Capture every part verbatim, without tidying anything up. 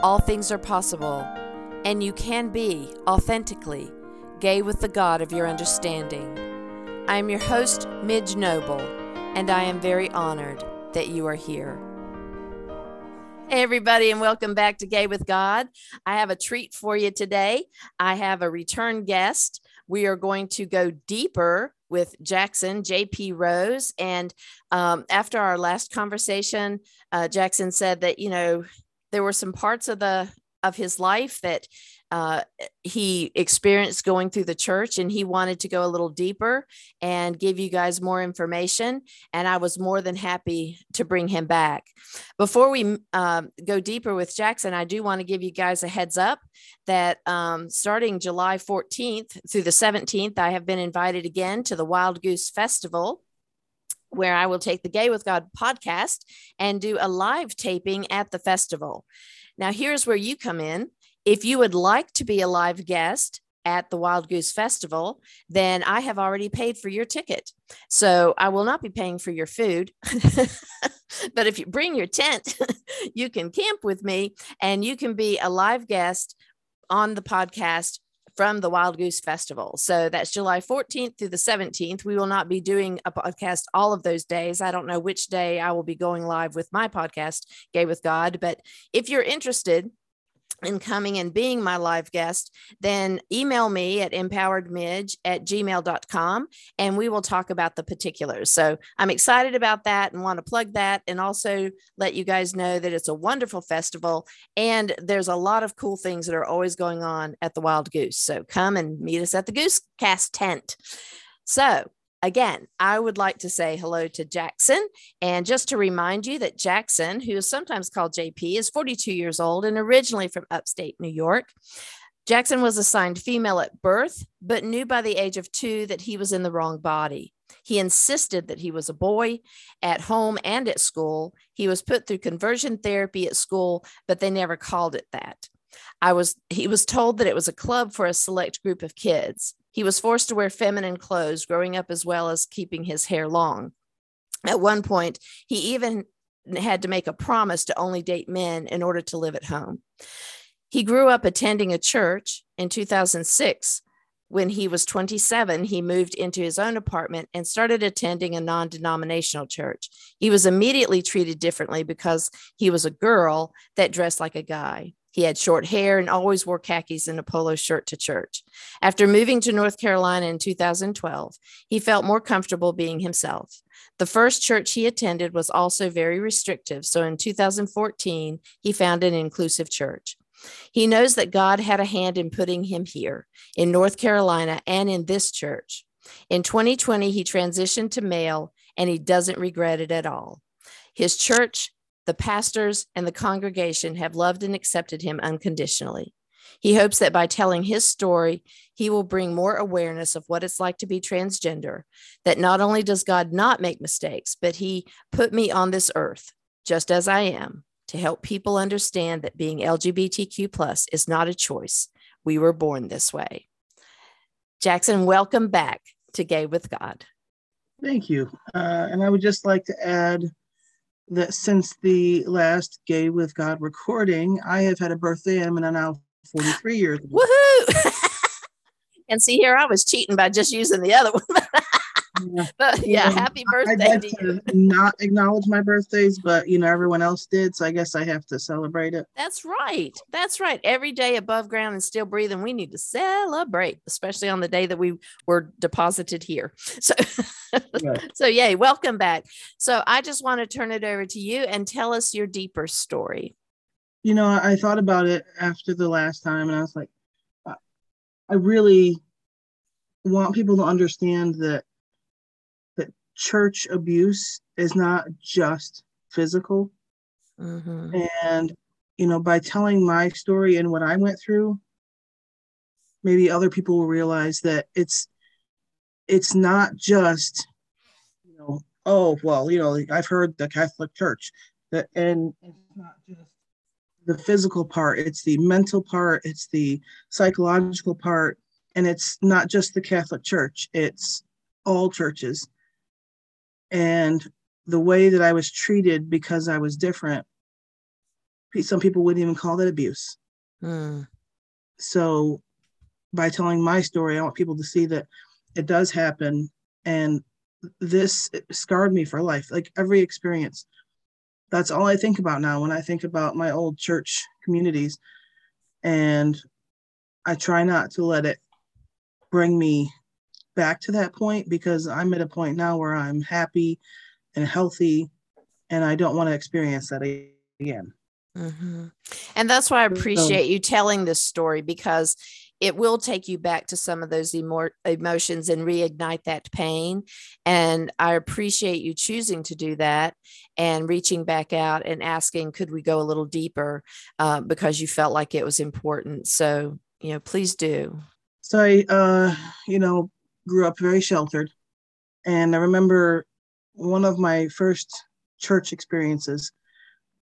all things are possible, and you can be, authentically, gay with the God of your understanding. I am your host, Midge Noble, and I am very honored that you are here. Hey, everybody, and welcome back to Gay with God. I have a treat for you today. I have a return guest. We are going to go deeper with Jackson, J P. Rose, and um, after our last conversation, uh, Jackson said that, you know, there were some parts of the of his life that uh, he experienced going through the church, and he wanted to go a little deeper and give you guys more information. And I was more than happy to bring him back. Before we um, go deeper with Jackson, I do want to give you guys a heads up that um, starting July fourteenth through the seventeenth, I have been invited again to the Wild Goose Festival, where I will take the Gay with God podcast and do a live taping at the festival. Now, here's where you come in. If you would like to be a live guest at the Wild Goose Festival, then I have already paid for your ticket. So I will not be paying for your food. But if you bring your tent, you can camp with me and you can be a live guest on the podcast from the Wild Goose Festival. So that's July fourteenth through the seventeenth. We will not be doing a podcast all of those days. I don't know which day I will be going live with my podcast, Gay with God. But if you're interested in coming and being my live guest, then email me at empoweredmidge at gmail dot com, and we will talk about the particulars. So I'm excited about that and want to plug that and also let you guys know that it's a wonderful festival, and there's a lot of cool things that are always going on at the Wild Goose. So come and meet us at the Goose Cast tent. So again, I would like to say hello to Jackson. And just to remind you that Jackson, who is sometimes called J P, is forty-two years old and originally from upstate New York. Jackson was assigned female at birth, but knew by the age of two that he was in the wrong body. He insisted that he was a boy at home and at school. He was put through conversion therapy at school, but they never called it that. I was, he was told that it was a club for a select group of kids. He was forced to wear feminine clothes growing up, as well as keeping his hair long. At one point, he even had to make a promise to only date men in order to live at home. He grew up attending a church. In two thousand six, when he was twenty-seven, he moved into his own apartment and started attending a non-denominational church. He was immediately treated differently because he was a girl that dressed like a guy. He had short hair and always wore khakis and a polo shirt to church. After moving to North Carolina in two thousand twelve, he felt more comfortable being himself. The first church he attended was also very restrictive, so in two thousand fourteen, he found an inclusive church. He knows that God had a hand in putting him here, in North Carolina, and in this church. In twenty twenty, he transitioned to male, and he doesn't regret it at all. His church, the pastors, and the congregation have loved and accepted him unconditionally. He hopes that by telling his story, he will bring more awareness of what it's like to be transgender, that not only does God not make mistakes, but he put me on this earth, just as I am, to help people understand that being L G B T Q plus is not a choice. We were born this way. Jackson, welcome back to Gay with God. Thank you. Uh, and I would just like to add that since the last Gay with God recording, I have had a birthday. I'm now forty-three years old. Woohoo! And see here, I was cheating by just using the other one. yeah. But yeah, yeah, happy birthday! I to you. Not acknowledge my birthdays, but you know everyone else did, so I guess I have to celebrate it. That's right. That's right. Every day above ground and still breathing, we need to celebrate, especially on the day that we were deposited here. So. Right. So yay, welcome back. So I just want to turn it over to you and tell us your deeper story. You know, I thought about it after the last time, and I was like, I really want people to understand that that church abuse is not just physical. Mm-hmm. And you know, by telling my story and what I went through, maybe other people will realize that it's it's not just, you know, oh, well, you know, I've heard the Catholic Church, that, and it's not just the physical part, it's the mental part, it's the psychological part, and it's not just the Catholic Church, it's all churches. And the way that I was treated because I was different, some people wouldn't even call that abuse. Mm. So by telling my story, I want people to see that it does happen. And this scarred me for life, like every experience. That's all I think about now when I think about my old church communities. And I try not to let it bring me back to that point, because I'm at a point now where I'm happy and healthy, and I don't want to experience that again. Mm-hmm. And that's why I appreciate so, you telling this story, because it will take you back to some of those emo- emotions and reignite that pain. And I appreciate you choosing to do that and reaching back out and asking, could we go a little deeper, uh, because you felt like it was important. So, you know, please do. So I, uh, you know, grew up very sheltered. And I remember one of my first church experiences.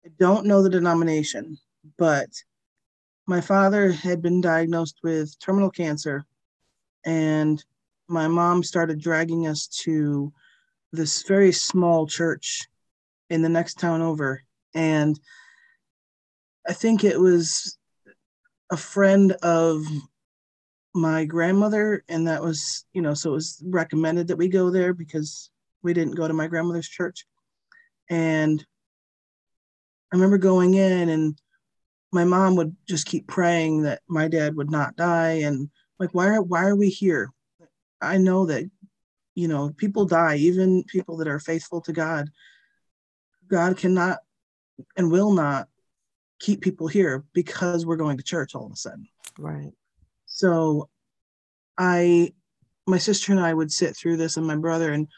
I don't know the denomination, but my father had been diagnosed with terminal cancer, and my mom started dragging us to this very small church in the next town over. And I think it was a friend of my grandmother, and that was, you know, so it was recommended that we go there because we didn't go to my grandmother's church. And I remember going in, and my mom would just keep praying that my dad would not die. And like, why are, why are we here? I know that, you know, people die, even people that are faithful to God. God cannot and will not keep people here because we're going to church all of a sudden. Right. So I, my sister and I would sit through this, and my brother, and,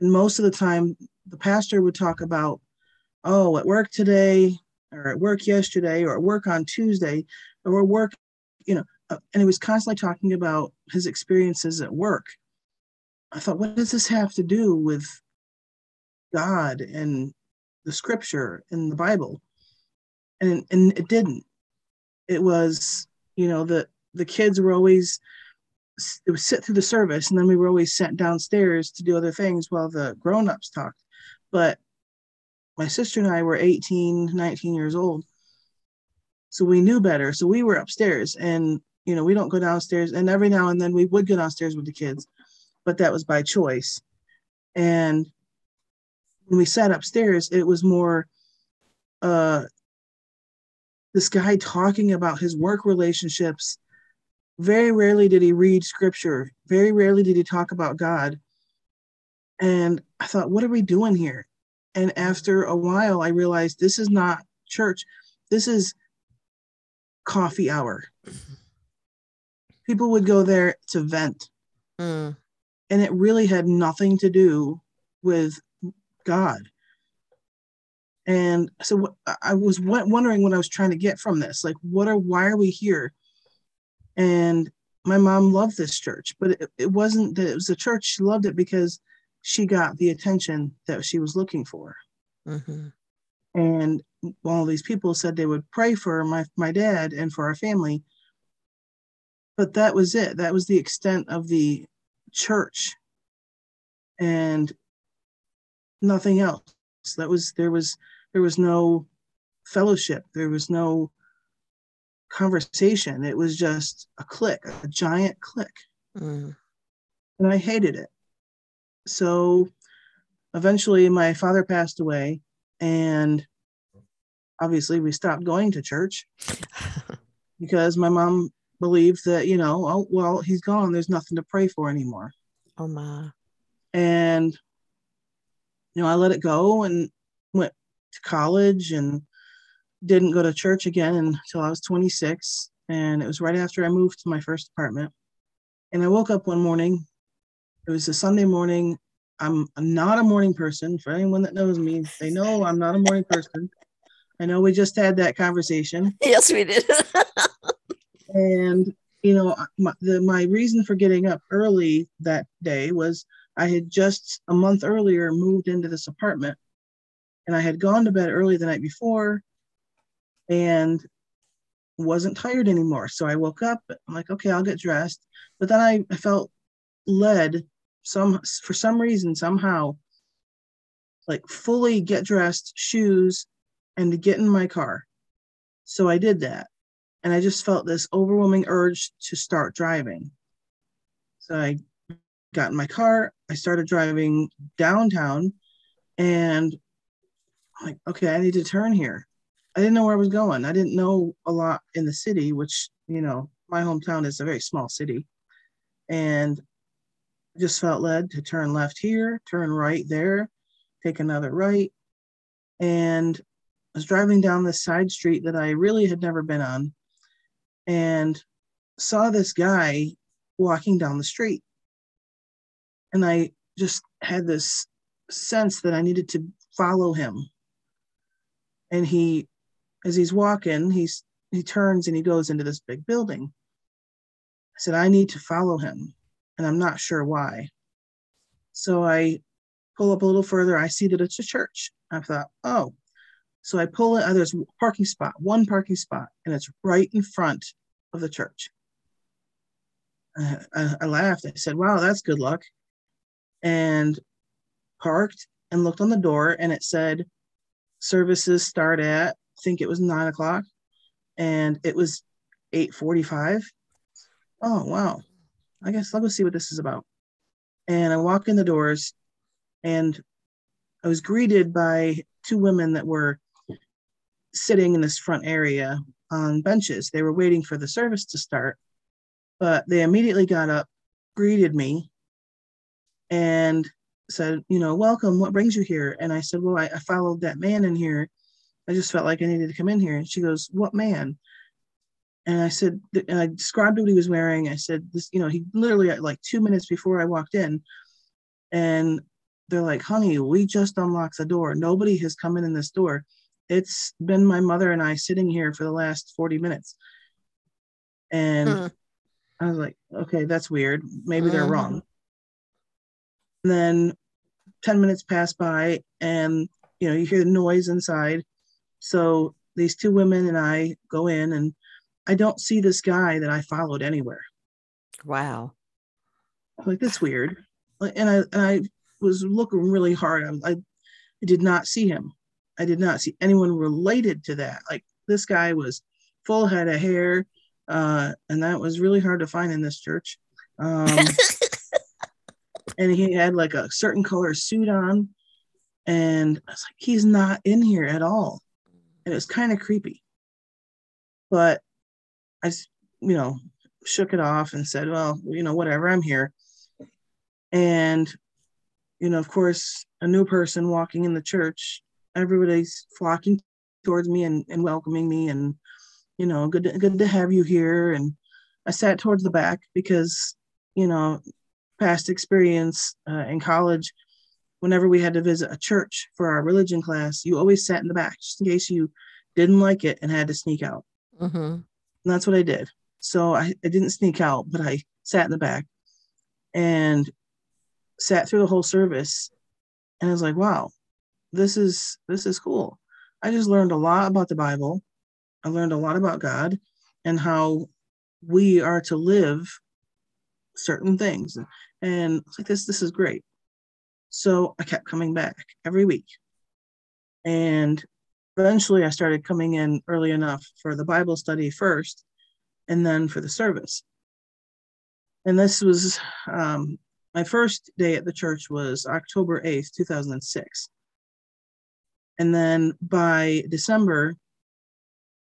and most of the time the pastor would talk about, oh, at work today, or at work yesterday, or at work on Tuesday, or at work, you know, and he was constantly talking about his experiences at work. I thought, what does this have to do with God and the scripture and the Bible? And and it didn't. It was, you know, the, the kids were always, it would sit through the service, and then we were always sent downstairs to do other things while the grown-ups talked. But my sister and I were eighteen, nineteen years old, so we knew better. So we were upstairs, and, you know, we don't go downstairs. And every now and then we would go downstairs with the kids, but that was by choice. And when we sat upstairs, it was more uh, this guy talking about his work relationships. Very rarely did he read scripture. Very rarely did he talk about God. And I thought, what are we doing here? And after a while, I realized this is not church. This is coffee hour. People would go there to vent. Mm. And it really had nothing to do with God. And so I was wondering what I was trying to get from this. Like, what are, why are we here? And my mom loved this church, but it, it wasn't that it was a church. She loved it because she got the attention that she was looking for. Mm-hmm. And all these people said they would pray for my, my dad and for our family. But that was it. That was the extent of the church, and nothing else. That was, there was, there was no fellowship. There was no conversation. It was just a click, a giant click. Mm. And I hated it. So eventually my father passed away, and obviously we stopped going to church because my mom believed that, you know, oh, well, he's gone. There's nothing to pray for anymore. Oh my. And, you know, I let it go and went to college and didn't go to church again until I was twenty-six. And it was right after I moved to my first apartment. And I woke up one morning. It was a Sunday morning. I'm not a morning person. For anyone that knows me, they know I'm not a morning person. I know we just had that conversation. Yes, we did. And, you know, my, the, my reason for getting up early that day was I had just a month earlier moved into this apartment, and I had gone to bed early the night before and wasn't tired anymore. So I woke up, I'm like, okay, I'll get dressed. But then I, I felt led some for some reason, somehow, like fully get dressed, shoes, and to get in my car. So I did that. And I just felt this overwhelming urge to start driving. So I got in my car, I started driving downtown, and I'm like, okay, I need to turn here. I didn't know where I was going. I didn't know a lot in the city, which, you know, my hometown is a very small city. And I just felt led to turn left here, turn right there, take another right. And I was driving down this side street that I really had never been on, and saw this guy walking down the street. And I just had this sense that I needed to follow him. And he, as he's walking, he's, he turns and he goes into this big building. I said, I need to follow him. And I'm not sure why. So I pull up a little further. I see that it's a church. I thought, oh. So I pull in, oh, there's a parking spot, one parking spot, and it's right in front of the church. I, I, I laughed. I said, wow, that's good luck. And parked and looked on the door, and it said, services start at, I think it was nine o'clock, and it was eight forty-five. Oh, wow. I guess I'll go see what this is about. And I walk in the doors, and I was greeted by two women that were sitting in this front area on benches. They were waiting for the service to start, but they immediately got up, greeted me, and said, you know, welcome, what brings you here? And I said, well, I, I followed that man in here. I just felt like I needed to come in here. And she goes, what man? And I said, and I described what he was wearing. I said, this, you know, he literally, like two minutes before I walked in, and they're like, honey, we just unlocked the door. Nobody has come in in this door. It's been my mother and I sitting here for the last forty minutes. And huh. I was like, okay, that's weird. Maybe they're um. wrong. And then ten minutes pass by, and, you know, you hear the noise inside. So these two women and I go in, and I don't see this guy that I followed anywhere. Wow. I'm like, that's weird. And I, and I was looking really hard. I, I did not see him. I did not see anyone related to that. Like, this guy was full head of hair. Uh, and that was really hard to find in this church. Um, and he had like a certain color suit on. And I was like, he's not in here at all. And it was kind of creepy. But I, you know, shook it off and said, well, you know, whatever, I'm here. And, you know, of course, a new person walking in the church, everybody's flocking towards me and, and welcoming me, and, you know, good to, good to have you here. And I sat towards the back because, you know, past experience uh, in college, whenever we had to visit a church for our religion class, you always sat in the back just in case you didn't like it and had to sneak out. Mm-hmm. And that's what I did. So I, I didn't sneak out, but I sat in the back and sat through the whole service. And I was like, wow, this is, this is cool. I just learned a lot about the Bible. I learned a lot about God and how we are to live certain things. And I was like, this, this is great. So I kept coming back every week. And eventually I started coming in early enough for the Bible study first, and then for the service. And this was, um, my first day at the church was October eighth, two thousand six. And then by December,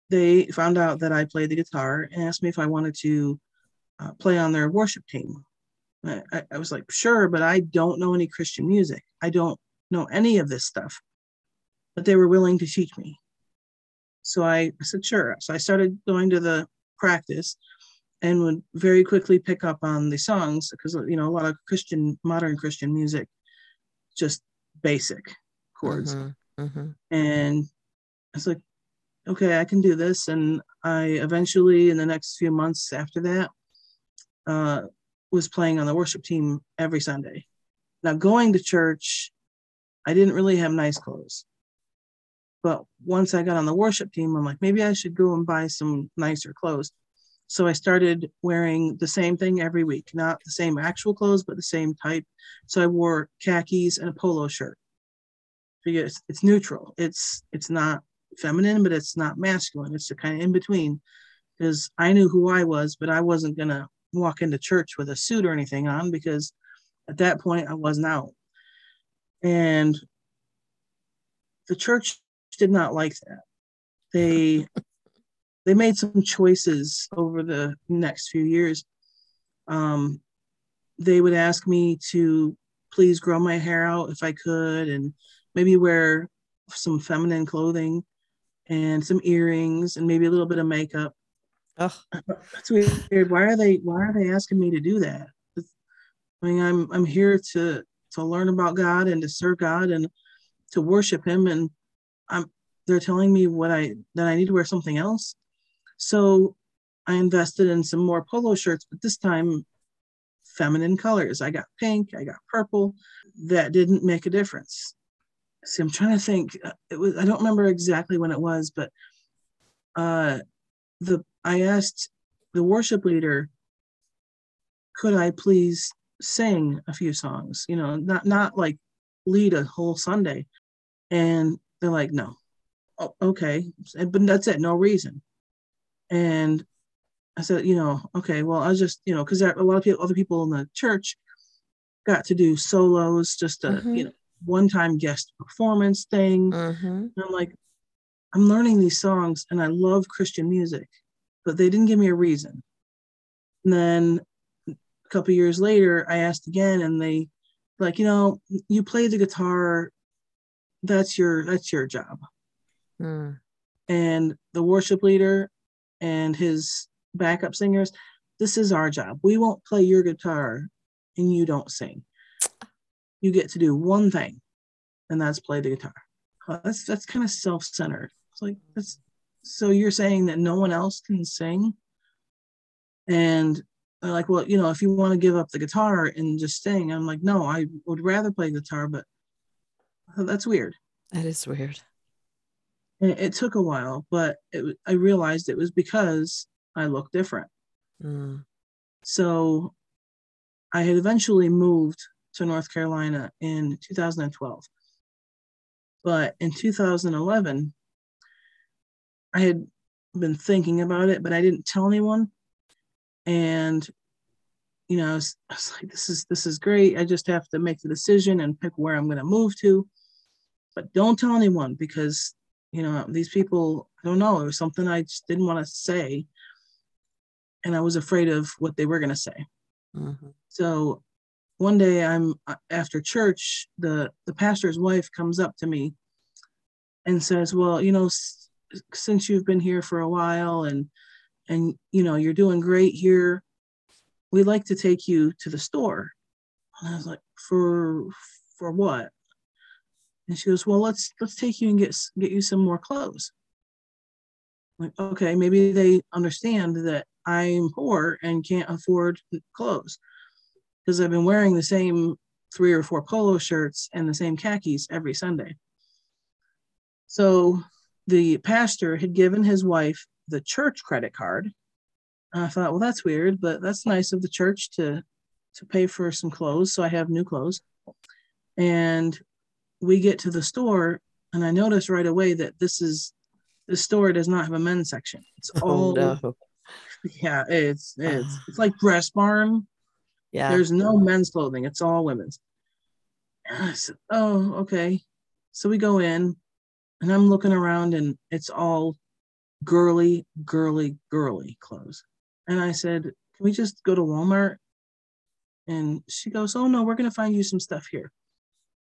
they found out that I played the guitar and asked me if I wanted to uh, play on their worship team. I, I was like, sure, but I don't know any Christian music. I don't know any of this stuff. But they were willing to teach me. So I said, sure. So I started going to the practice and would very quickly pick up on the songs because, you know, a lot of Christian, modern Christian music, just basic chords. Mm-hmm, mm-hmm. And I was like, okay, I can do this. And I eventually, in the next few months after that, uh, was playing on the worship team every Sunday. Now, going to church, I didn't really have nice clothes. But once I got on the worship team, I'm like, maybe I should go and buy some nicer clothes. So I started wearing the same thing every week, not the same actual clothes, but the same type. So I wore khakis and a polo shirt. Because it's neutral. It's it's not feminine, but it's not masculine. It's the kind of in between. Because I knew who I was, but I wasn't going to walk into church with a suit or anything on, because at that point I wasn't out. And the church did not like that. They... They made some choices over the next few years. Um, they would ask me to please grow my hair out if I could, and maybe wear some feminine clothing and some earrings and maybe a little bit of makeup. Ugh. That's weird. Why are they Why are they asking me to do that? I mean, I'm I'm here to to learn about God and to serve God and to worship Him, and I'm they're telling me what I that I need to wear something else. So I invested in some more polo shirts, but this time feminine colors. I got pink, I got purple. That didn't make a difference. See, I'm trying to think. It was I don't remember exactly when it was, but uh, the I asked the worship leader, could I please sing a few songs? You know, not not like lead a whole Sunday. And they're like, no. Oh, okay, but that's it, no reason. And I said, you know, okay, well, I was just, you know, because a lot of people, other people in the church got to do solos, just a, mm-hmm. you know, one-time guest performance thing. Mm-hmm. And I'm like, I'm learning these songs and I love Christian music, but they didn't give me a reason. And then a couple years later, I asked again and they like, you know, you play the guitar, that's your, that's your job. Mm. And the worship leader and his backup singers, this is our job. We won't play your guitar and you don't sing. You get to do one thing, and that's play the guitar. Well, that's that's kind of self-centered. It's like that's so you're saying that no one else can sing? And they're like, well, you know, if you want to give up the guitar and just sing, I'm like, no, I would rather play guitar, but that's weird. That is weird. It took a while, but it, I realized it was because I looked different. Mm. So I had eventually moved to North Carolina in two thousand twelve. But in two thousand eleven, I had been thinking about it, but I didn't tell anyone. And, you know, I was, I was like, this is, this is great. I just have to make the decision and pick where I'm going to move to. But don't tell anyone because... You know, these people, I don't know, it was something I just didn't want to say. And I was afraid of what they were going to say. Mm-hmm. So one day I'm after church, the, the pastor's wife comes up to me and says, well, you know, s- since you've been here for a while and, and, you know, you're doing great here, we'd like to take you to the store. And I was like, for, for what? And she goes, well, let's let's take you and get get you some more clothes. I'm like, okay, maybe they understand that I'm poor and can't afford clothes because I've been wearing the same three or four polo shirts and the same khakis every Sunday. So the pastor had given his wife the church credit card. And I thought, well, that's weird, but that's nice of the church to to pay for some clothes. So I have new clothes. And we get to the store and I notice right away that this is, the store does not have a men's section. It's all, oh, no. yeah, it's, it's, it's like Dress Barn. Yeah. There's no men's clothing. It's all women's. And I said, oh, okay. So we go in and I'm looking around and it's all girly, girly, girly clothes. And I said, can we just go to Walmart? And she goes, oh no, we're going to find you some stuff here.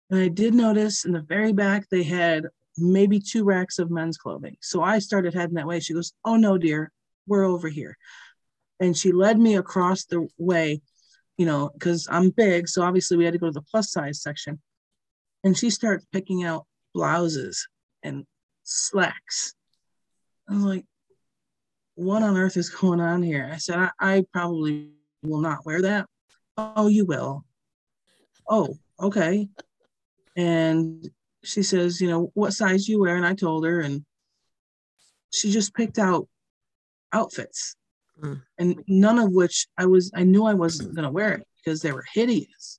And I did notice in the very back, they had maybe two racks of men's clothing. So I started heading that way. She goes, oh, no, dear, we're over here. And she led me across the way, you know, because I'm big. So obviously we had to go to the plus size section. And she starts picking out blouses and slacks I was like, what on earth is going on here? I said, I, I probably will not wear that. Oh, you will. Oh, okay. And she says, you know, what size you wear? And I told her, and she just picked out outfits, mm. and none of which I was, I knew I wasn't going to wear it because they were hideous.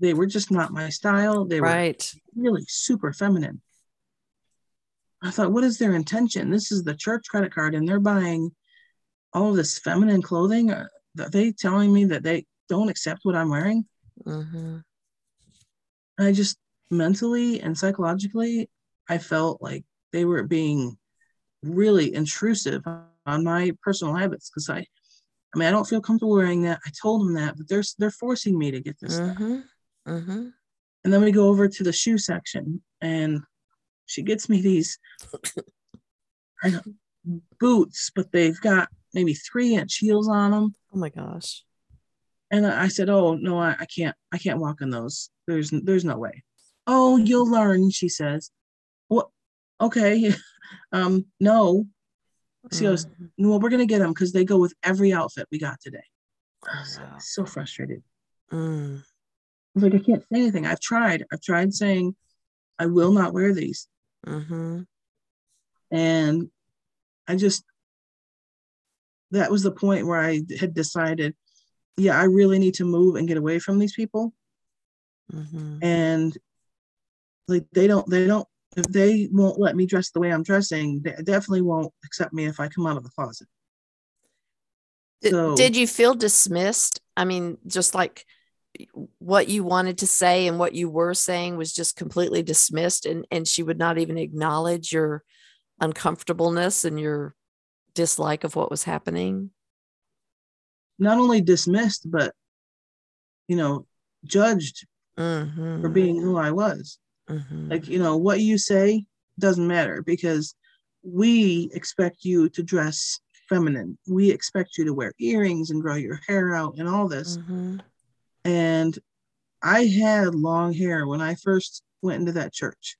They were just not my style. They right. were really super feminine. I thought, what is their intention? This is the church credit card, and they're buying all of this feminine clothing. Are they telling me that they don't accept what I'm wearing? Mm-hmm. I just mentally and psychologically, I felt like they were being really intrusive on my personal habits, because I, I mean, I don't feel comfortable wearing that. I told them that, but they're they're forcing me to get this mm-hmm. stuff. Mm-hmm. And then we go over to the shoe section, and she gets me these I know, boots, but they've got maybe three inch heels on them. Oh my gosh. And I said, oh no, I, I can't, I can't walk in those. There's, there's no way. Oh, you'll learn. She says, well, okay. um, no. She goes, well, we're going to get them because they go with every outfit we got today. I was wow. so frustrated. Mm. I was like, I can't say anything. I've tried, I've tried saying, I will not wear these. Mm-hmm. And I just, that was the point where I had decided, yeah, I really need to move and get away from these people. Mm-hmm. And like, they don't, they don't, if they won't let me dress the way I'm dressing, they definitely won't accept me if I come out of the closet. So, did you feel dismissed? I mean, just like what you wanted to say and what you were saying was just completely dismissed, and, and she would not even acknowledge your uncomfortableness and your dislike of what was happening? Not only dismissed, but, you know, judged mm-hmm. for being who I was. Mm-hmm. Like, you know, what you say doesn't matter because we expect you to dress feminine. We expect you to wear earrings and grow your hair out and all this. Mm-hmm. And I had long hair when I first went into that church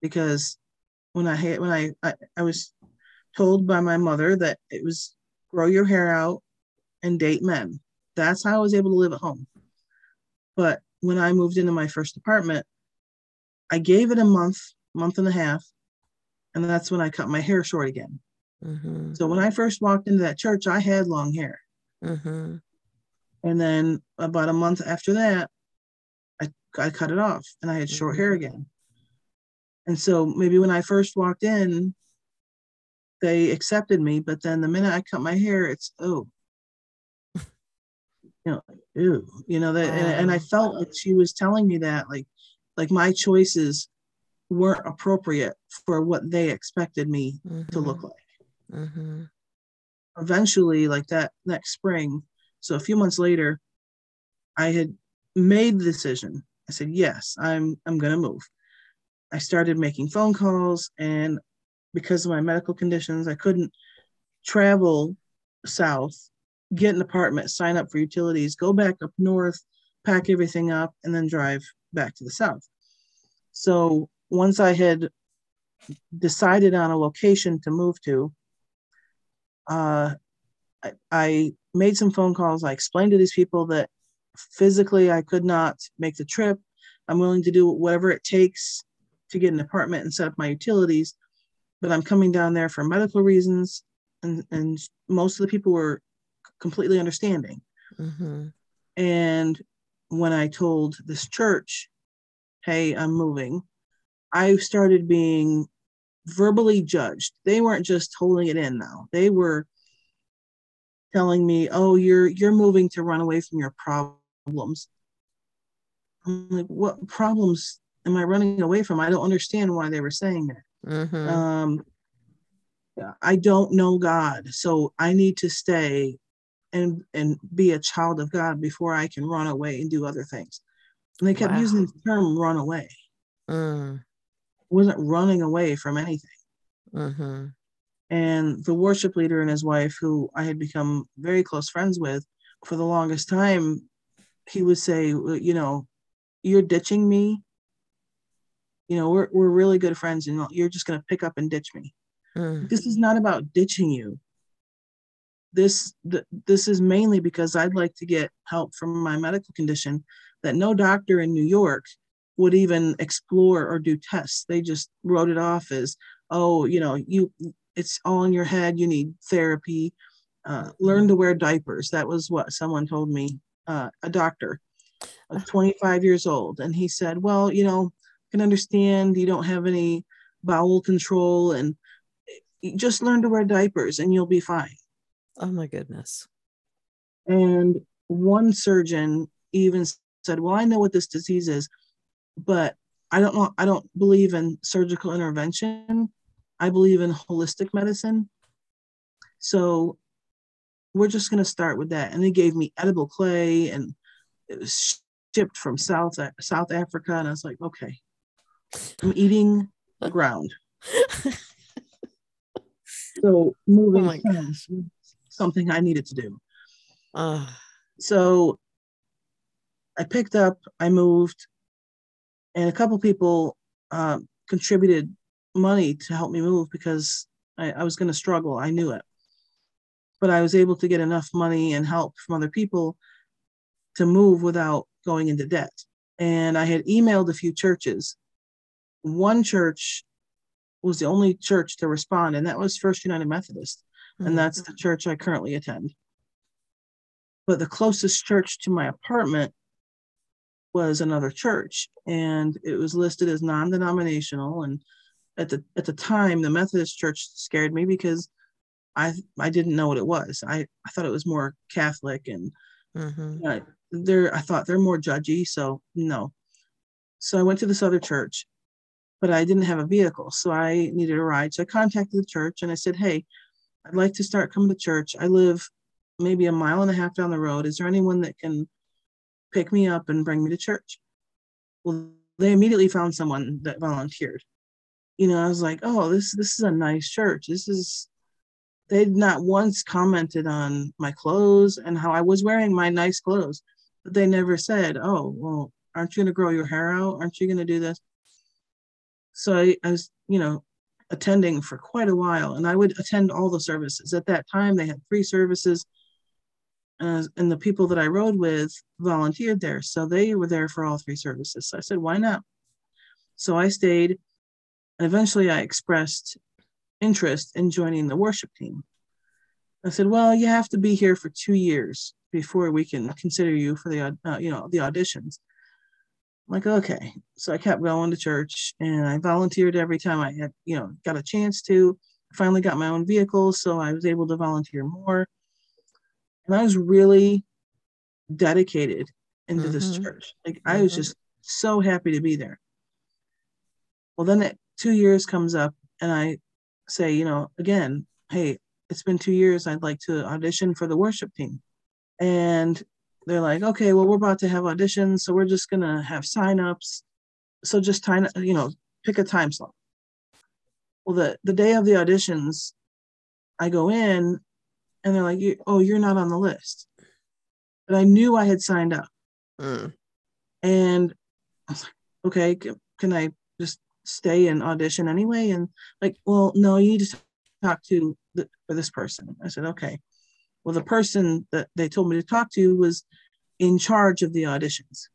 because when I had, when I, I, I was told by my mother that it was grow your hair out and date men. That's how I was able to live at home. But when I moved into my first apartment, I gave it a month, month and a half, and that's when I cut my hair short again. Mm-hmm. So when I first walked into that church, I had long hair. Mm-hmm. And then about a month after that, I, I cut it off and I had mm-hmm. short hair again. And so maybe when I first walked in, they accepted me, but then the minute I cut my hair, it's, oh, you know, ew, you know, that, um, and, and I felt like she was telling me that, like, Like my choices weren't appropriate for what they expected me mm-hmm. to look like. Mm-hmm. Eventually, like that next spring, so a few months later, I had made the decision. I said, yes, I'm I'm gonna move. I started making phone calls, and because of my medical conditions, I couldn't travel south, get an apartment, sign up for utilities, go back up north, pack everything up, and then drive back to the south. So once I had decided on a location to move to, uh, I, I made some phone calls. I explained to these people that physically I could not make the trip. I'm willing to do whatever it takes to get an apartment and set up my utilities, but I'm coming down there for medical reasons. And, and most of the people were completely understanding. Mm-hmm. And when I told this church, hey, I'm moving, I started being verbally judged. They weren't just holding it in now. They were telling me, oh, you're you're moving to run away from your problems. I'm like, what problems am I running away from? I don't understand why they were saying that. Mm-hmm. Um, I don't know God, so I need to stay and and be a child of God before I can run away and do other things. And they kept wow. using the term run away. Mm. I wasn't running away from anything. Mm-hmm. And the worship leader and his wife, who I had become very close friends with for the longest time, he would say, you know, you're ditching me. You know, we're, we're really good friends, and you're just going to pick up and ditch me. Mm. This is not about ditching you. This th- this is mainly because I'd like to get help from my medical condition that no doctor in New York would even explore or do tests. They just wrote it off as, oh, you know, you it's all in your head. You need therapy. Uh, learn to wear diapers. That was what someone told me, uh, a doctor, uh, twenty-five years old. And he said, well, you know, I can understand you don't have any bowel control and just learn to wear diapers and you'll be fine. Oh my goodness. And one surgeon even said, well, I know what this disease is, but I don't know. I don't believe in surgical intervention. I believe in holistic medicine. So we're just going to start with that. And they gave me edible clay, and it was shipped from South, South Africa. And I was like, okay, I'm eating the ground. So moving oh on, something I needed to do. Uh, so I picked up, I moved, and a couple people uh, contributed money to help me move because I, I was going to struggle. I knew it. But I was able to get enough money and help from other people to move without going into debt. And I had emailed a few churches. One church was the only church to respond, and that was First United Methodist. Mm-hmm. And that's the church I currently attend. But the closest church to my apartment was another church, and it was listed as non-denominational. And at the at the time, the Methodist church scared me because I I didn't know what it was. I, I thought it was more Catholic, and mm-hmm. uh, they're I thought they're more judgy. So no. So I went to this other church, but I didn't have a vehicle, so I needed a ride. So I contacted the church and I said, hey, I'd like to start coming to church. I live maybe a mile and a half down the road. Is there anyone that can pick me up and bring me to church? Well, they immediately found someone that volunteered. You know, I was like, oh, this this is a nice church. This is. They'd not once commented on my clothes and how I was wearing my nice clothes, but they never said, oh, well, aren't you going to grow your hair out? Aren't you going to do this? So I, I was, you know, attending for quite a while, and I would attend all the services. At that time, they had three services, uh, and the people that I rode with volunteered there. So they were there for all three services. So I said, why not? So I stayed, and eventually I expressed interest in joining the worship team. I said, well, you have to be here for two years before we can consider you for the, uh, you know, the auditions. I'm like, okay. So I kept going to church, and I volunteered every time I had, you know, got a chance to. I finally got my own vehicle, so I was able to volunteer more. And I was really dedicated into mm-hmm. this church. Like mm-hmm. I was just so happy to be there. Well, then that two years comes up, and I say, you know, again, hey, it's been two years. I'd like to audition for the worship team. And they're like, okay, well, we're about to have auditions. So we're just going to have signups. So just time, you know, pick a time slot. Well, the, the day of the auditions, I go in and they're like, oh, you're not on the list. But I knew I had signed up. Mm. And I was like, okay, can I just stay and audition anyway? And like, well, no, you need to talk to the, for this person. I said, okay. Well, the person that they told me to talk to was in charge of the auditions.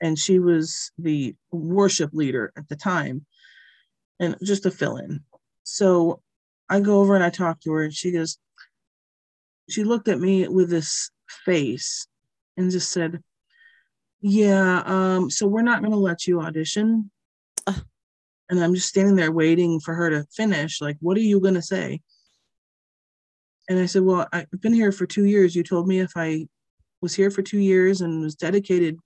And she was the worship leader at the time, and just a fill-in. So I go over and I talk to her, and she goes, she looked at me with this face and just said, yeah, um, so we're not going to let you audition. Uh. And I'm just standing there waiting for her to finish. Like, what are you going to say? And I said, well, I've been here for two years. You told me if I was here for two years and was dedicated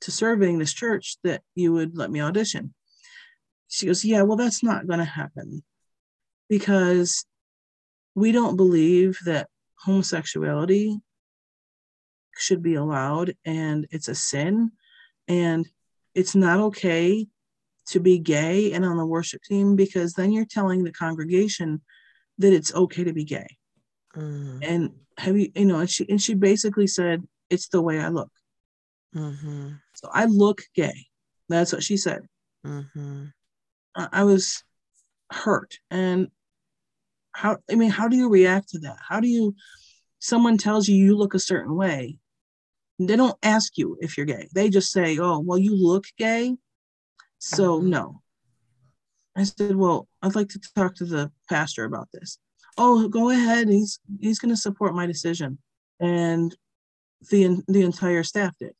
to serving this church that you would let me audition. She goes, yeah, well, that's not going to happen because we don't believe that homosexuality should be allowed, and it's a sin, and it's not okay to be gay and on the worship team, because then you're telling the congregation that it's okay to be gay. Mm. And have you, you know, and she, and she basically said, it's the way I look. Mm-hmm. So I look gay. That's what she said. Mm-hmm. I, I was hurt, and how, I mean, how do you react to that? How do you, someone tells you you look a certain way. They don't ask you if you're gay. They just say, oh, well, you look gay, so no. I said, well, I'd like to talk to the pastor about this. Oh, go ahead. He's he's going to support my decision. And the the entire staff did.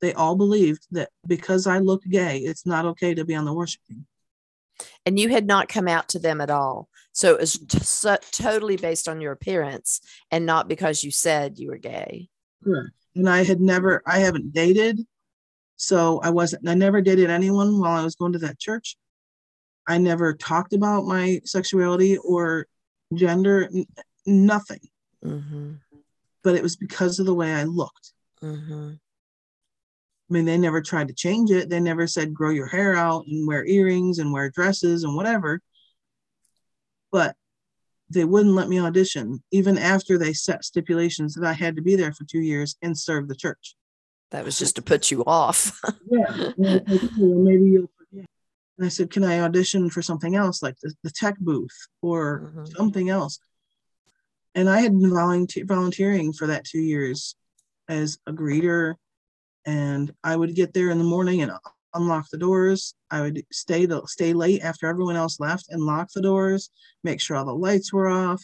They all believed that because I look gay, it's not okay to be on the worship team. And you had not come out to them at all. So it was just totally based on your appearance and not because you said you were gay. Correct. And I had never, I haven't dated. So I wasn't, I never dated anyone while I was going to that church. I never talked about my sexuality or gender, n- nothing. Mm-hmm. But it was because of the way I looked. Mm-hmm. I mean, they never tried to change it. They never said, grow your hair out and wear earrings and wear dresses and whatever. But they wouldn't let me audition, even after they set stipulations that I had to be there for two years and serve the church. That was just to put you off. Yeah. Well, maybe you'll forget. And I said, can I audition for something else, like the, the tech booth or mm-hmm. something else? And I had been volunteer, volunteering for that two years as a greeter. And I would get there in the morning and unlock the doors. I would stay to, stay late after everyone else left and lock the doors, make sure all the lights were off.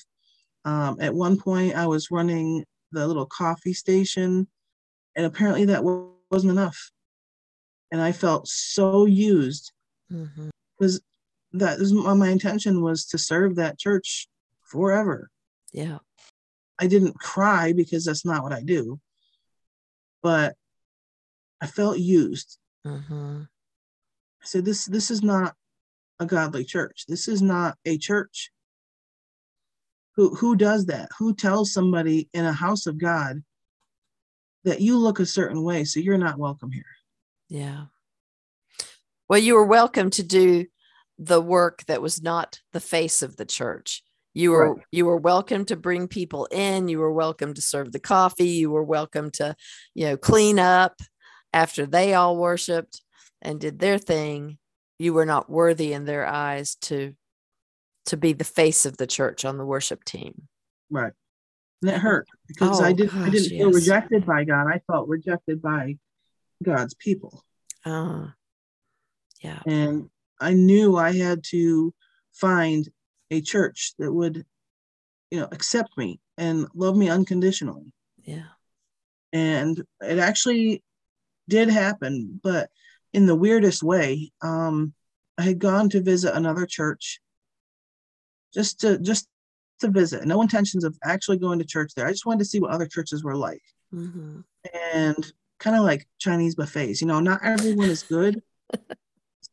Um, at one point, I was running the little coffee station, and apparently that wasn't enough. And I felt so used because mm-hmm. that was my, my intention was to serve that church forever. Yeah. I didn't cry because that's not what I do, but I felt used. Mm-hmm. I said, this, this is not a godly church. This is not a church. Who, who does that? Who tells somebody in a house of God that you look a certain way, so you're not welcome here? Yeah. Well, you were welcome to do the work that was not the face of the church. You were right. You were welcome to bring people in. You were welcome to serve the coffee. You were welcome to, you know, clean up after they all worshiped and did their thing. You were not worthy in their eyes to to be the face of the church on the worship team. Right. And it hurt because oh, I didn't gosh, I didn't yes. feel rejected by God. I felt rejected by God's people. Ah. Uh, yeah. And I knew I had to find a church that would, you know, accept me and love me unconditionally. Yeah. And it actually did happen, but in the weirdest way. um, I had gone to visit another church just to, just to visit. No intentions of actually going to church there. I just wanted to see what other churches were like. Mm-hmm. And kind of like Chinese buffets, you know, not everyone is good.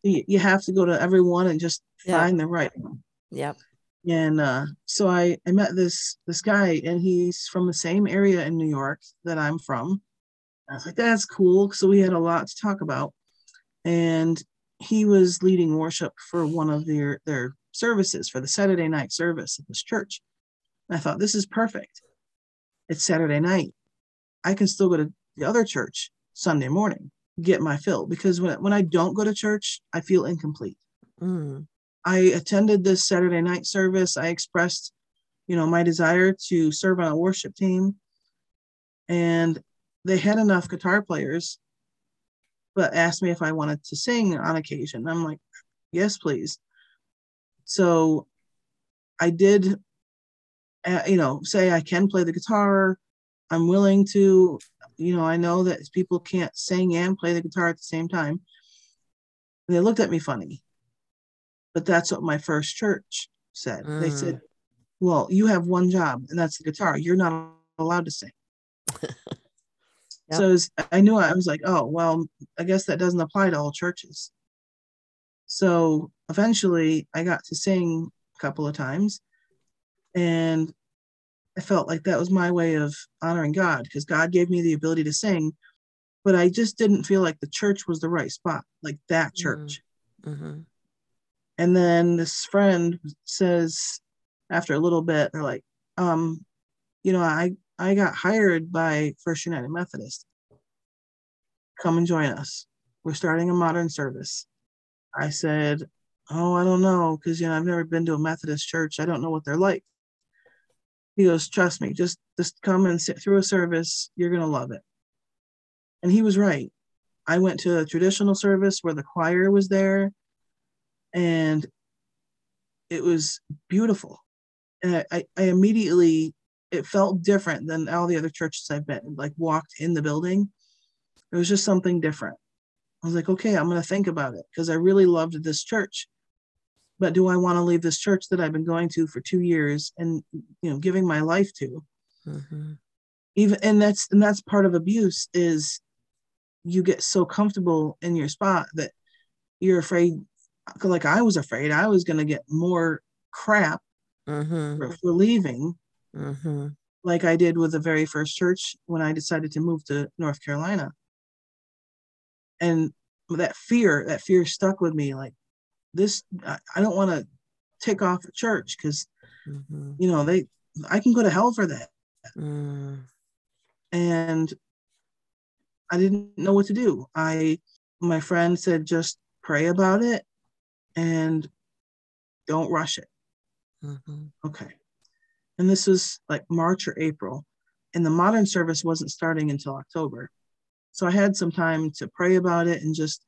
you, you have to go to everyone and just yeah. find the right one. Yep. And uh, so I, I met this, this guy, and he's from the same area in New York that I'm from. I was like, that's cool. So we had a lot to talk about. And he was leading worship for one of their, their services, for the Saturday night service at this church. And I thought, this is perfect. It's Saturday night. I can still go to the other church Sunday morning, get my fill. Because when, when I don't go to church, I feel incomplete. Mm. I attended this Saturday night service. I expressed, you know, my desire to serve on a worship team. And they had enough guitar players, but asked me if I wanted to sing on occasion. I'm like, yes, please. So I did, uh, you know, say I can play the guitar. I'm willing to, you know, I know that people can't sing and play the guitar at the same time. And they looked at me funny, but that's what my first church said. Mm. They said, well, you have one job, and that's the guitar. You're not allowed to sing. Yep. So was, I knew I was like, oh, well, I guess that doesn't apply to all churches. So eventually I got to sing a couple of times, and I felt like that was my way of honoring God, because God gave me the ability to sing, but I just didn't feel like the church was the right spot, like that church. Mm-hmm. And then this friend says after a little bit, they're like, um, you know, I, I got hired by First United Methodist. Come and join us. We're starting a modern service. I said, oh, I don't know, because, you know, I've never been to a Methodist church. I don't know what they're like. He goes, trust me, just, just come and sit through a service. You're going to love it. And he was right. I went to a traditional service where the choir was there, and it was beautiful. And I, I immediately, it felt different than all the other churches I've been, like walked in the building. It was just something different. I was like, okay, I'm going to think about it, because I really loved this church. But do I want to leave this church that I've been going to for two years and, you know, giving my life to? Mm-hmm. Even, and that's, and that's part of abuse, is you get so comfortable in your spot that you're afraid. Like I was afraid I was going to get more crap mm-hmm. for, for leaving. Mm-hmm. Like I did with the very first church when I decided to move to North Carolina. And that fear, that fear stuck with me. Like, this, I don't want to tick off a church because, mm-hmm. you know, they, I can go to hell for that. Mm. And I didn't know what to do. I, my friend said, just pray about it and don't rush it. Mm-hmm. Okay. And this was like March or April, and the modern service wasn't starting until October. So I had some time to pray about it and just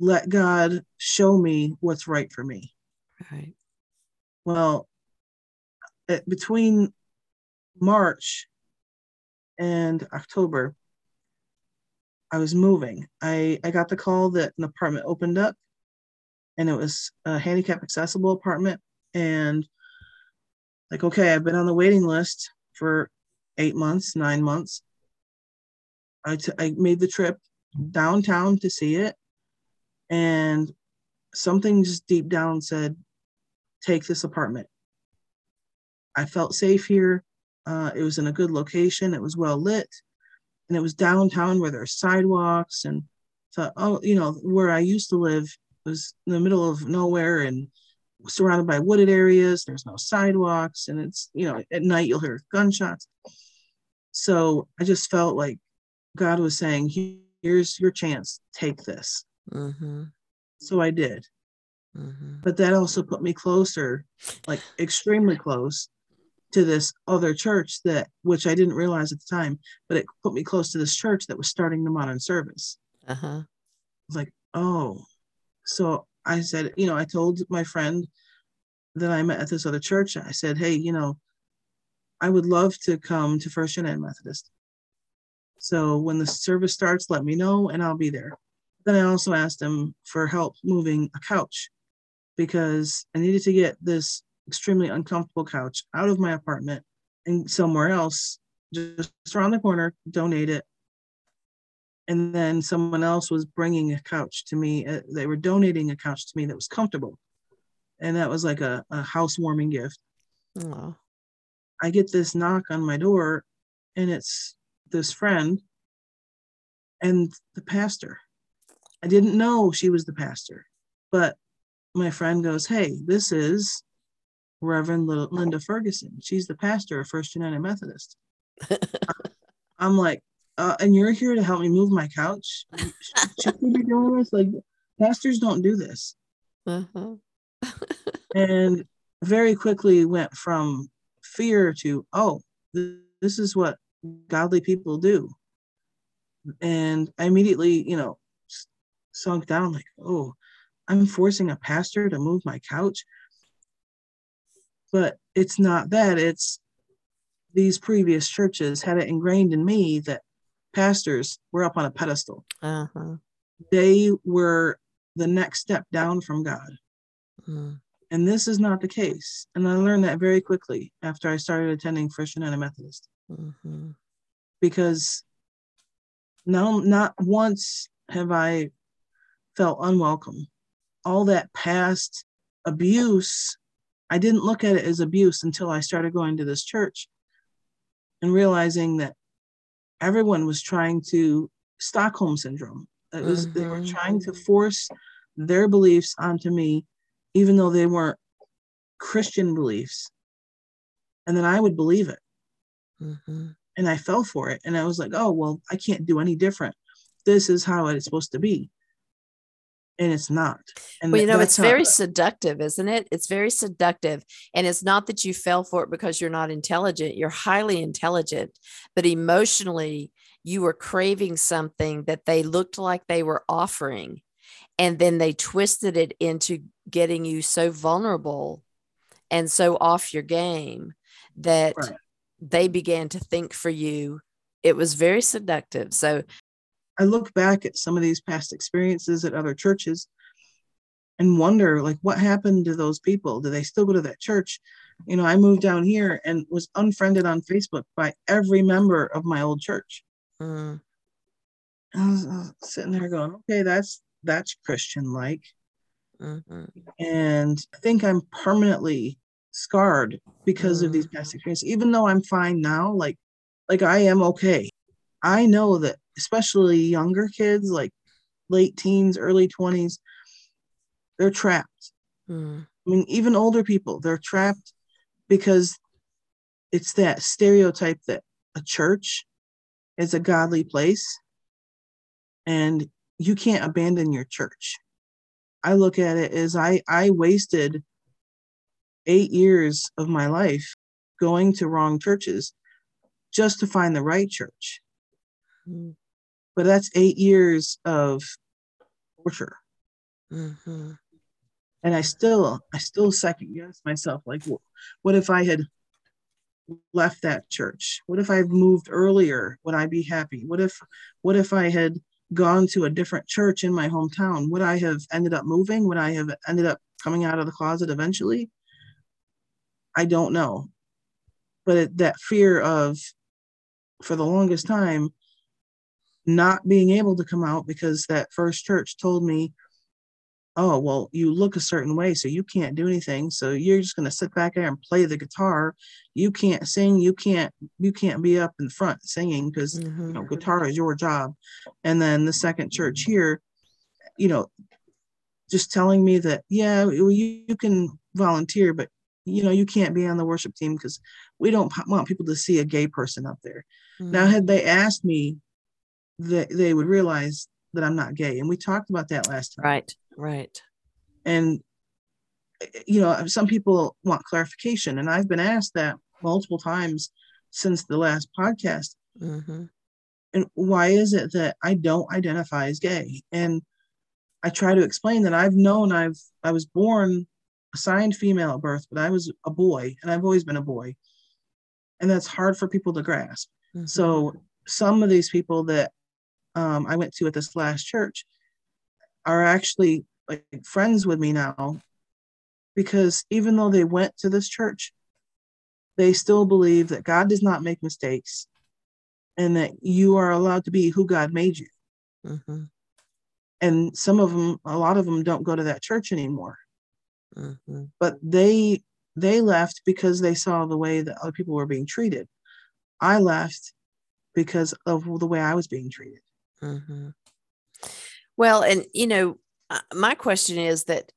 let God show me what's right for me. Right. Well, at, between March and October, I was moving. I, I got the call that an apartment opened up, and it was a handicap accessible apartment. And like, okay, I've been on the waiting list for eight months, nine months. I, t- I made the trip downtown to see it. And something just deep down said, take this apartment. I felt safe here. Uh, it was in a good location. It was well lit. And it was downtown where there are sidewalks. And thought, oh, you know, where I used to live was in the middle of nowhere and surrounded by wooded areas. There's no sidewalks. And it's, you know, at night you'll hear gunshots. So I just felt like God was saying, here's your chance. Take this. Mm-hmm. So I did. Mm-hmm. But that also put me closer, like extremely close to this other church that, which I didn't realize at the time, but it put me close to this church that was starting the modern service. Uh-huh. Like, oh, so I said, you know, I told my friend that I met at this other church. I said, hey, you know, I would love to come to First United Methodist. So when the service starts, let me know and I'll be there. Then I also asked him for help moving a couch, because I needed to get this extremely uncomfortable couch out of my apartment and somewhere else, just around the corner, donate it. And then someone else was bringing a couch to me. They were donating a couch to me that was comfortable. And that was like a, a housewarming gift. Aww. I get this knock on my door, and it's this friend and the pastor. I didn't know she was the pastor, but my friend goes, hey, this is Reverend Linda Ferguson. She's the pastor of First United Methodist. I'm like, uh, and you're here to help me move my couch? Should we be doing this? Like, pastors don't do this. Uh-huh. And very quickly went from fear to, oh, this is what godly people do. And I immediately, you know, sunk down, like, oh, I'm forcing a pastor to move my couch. But it's not that. It's these previous churches had it ingrained in me that pastors were up on a pedestal. Uh-huh. They were the next step down from God. Uh-huh. And this is not the case. And I learned that very quickly after I started attending First United Methodist. Uh-huh. Because now, not once have I felt unwelcome. All that past abuse, I didn't look at it as abuse until I started going to this church and realizing that everyone was trying to Stockholm syndrome. It was, mm-hmm. They were trying to force their beliefs onto me, even though they weren't Christian beliefs. And then I would believe it. Mm-hmm. And I fell for it. And I was like, oh, well, I can't do any different. This is how it's supposed to be. and it's not. And well, you know, it's very seductive, isn't it? It's very seductive. And it's not that you fell for it because you're not intelligent. You're highly intelligent, but emotionally you were craving something that they looked like they were offering. And then they twisted it into getting you so vulnerable and so off your game that right. they began to think for you. It was very seductive. So I look back at some of these past experiences at other churches and wonder, like, what happened to those people? Do they still go to that church? You know, I moved down here and was unfriended on Facebook by every member of my old church. Mm. I, was, I was sitting there going, okay, that's, that's Christian-like. Mm-hmm. And I think I'm permanently scarred because mm-hmm. of these past experiences, even though I'm fine now, like, like I am okay. I know that especially younger kids, like late teens, early twenties, they're trapped. Mm. I mean, even older people, they're trapped because it's that stereotype that a church is a godly place and you can't abandon your church. I look at it as I, I wasted eight years of my life going to wrong churches just to find the right church. Mm. But that's eight years of torture. Mm-hmm. And I still, I still second guess myself. Like, what if I had left that church? What if I moved earlier? Would I be happy? What if, what if I had gone to a different church in my hometown? Would I have ended up moving? Would I have ended up coming out of the closet eventually? I don't know. But it, that fear of, for the longest time, not being able to come out because that first church told me, oh, well, you look a certain way, so you can't do anything. So you're just going to sit back there and play the guitar. You can't sing. You can't, you can't be up in front singing because mm-hmm. you know, guitar is your job. And then the second church here, you know, just telling me that, yeah, you, you can volunteer, but you know, you can't be on the worship team because we don't want people to see a gay person up there. Mm-hmm. Now, had they asked me, that they would realize that I'm not gay. And we talked about that last time. Right. Right. And, you know, some people want clarification. And I've been asked that multiple times since the last podcast. Mm-hmm. And why is it that I don't identify as gay? And I try to explain that I've known I've, I was born assigned female at birth, but I was a boy and I've always been a boy. And that's hard for people to grasp. Mm-hmm. So some of these people that um, I went to at this last church are actually like friends with me now, because even though they went to this church, they still believe that God does not make mistakes and that you are allowed to be who God made you. Mm-hmm. And some of them, a lot of them don't go to that church anymore, mm-hmm. but they, they left because they saw the way that other people were being treated. I left because of the way I was being treated. Mm-hmm. Well, and, you know, my question is that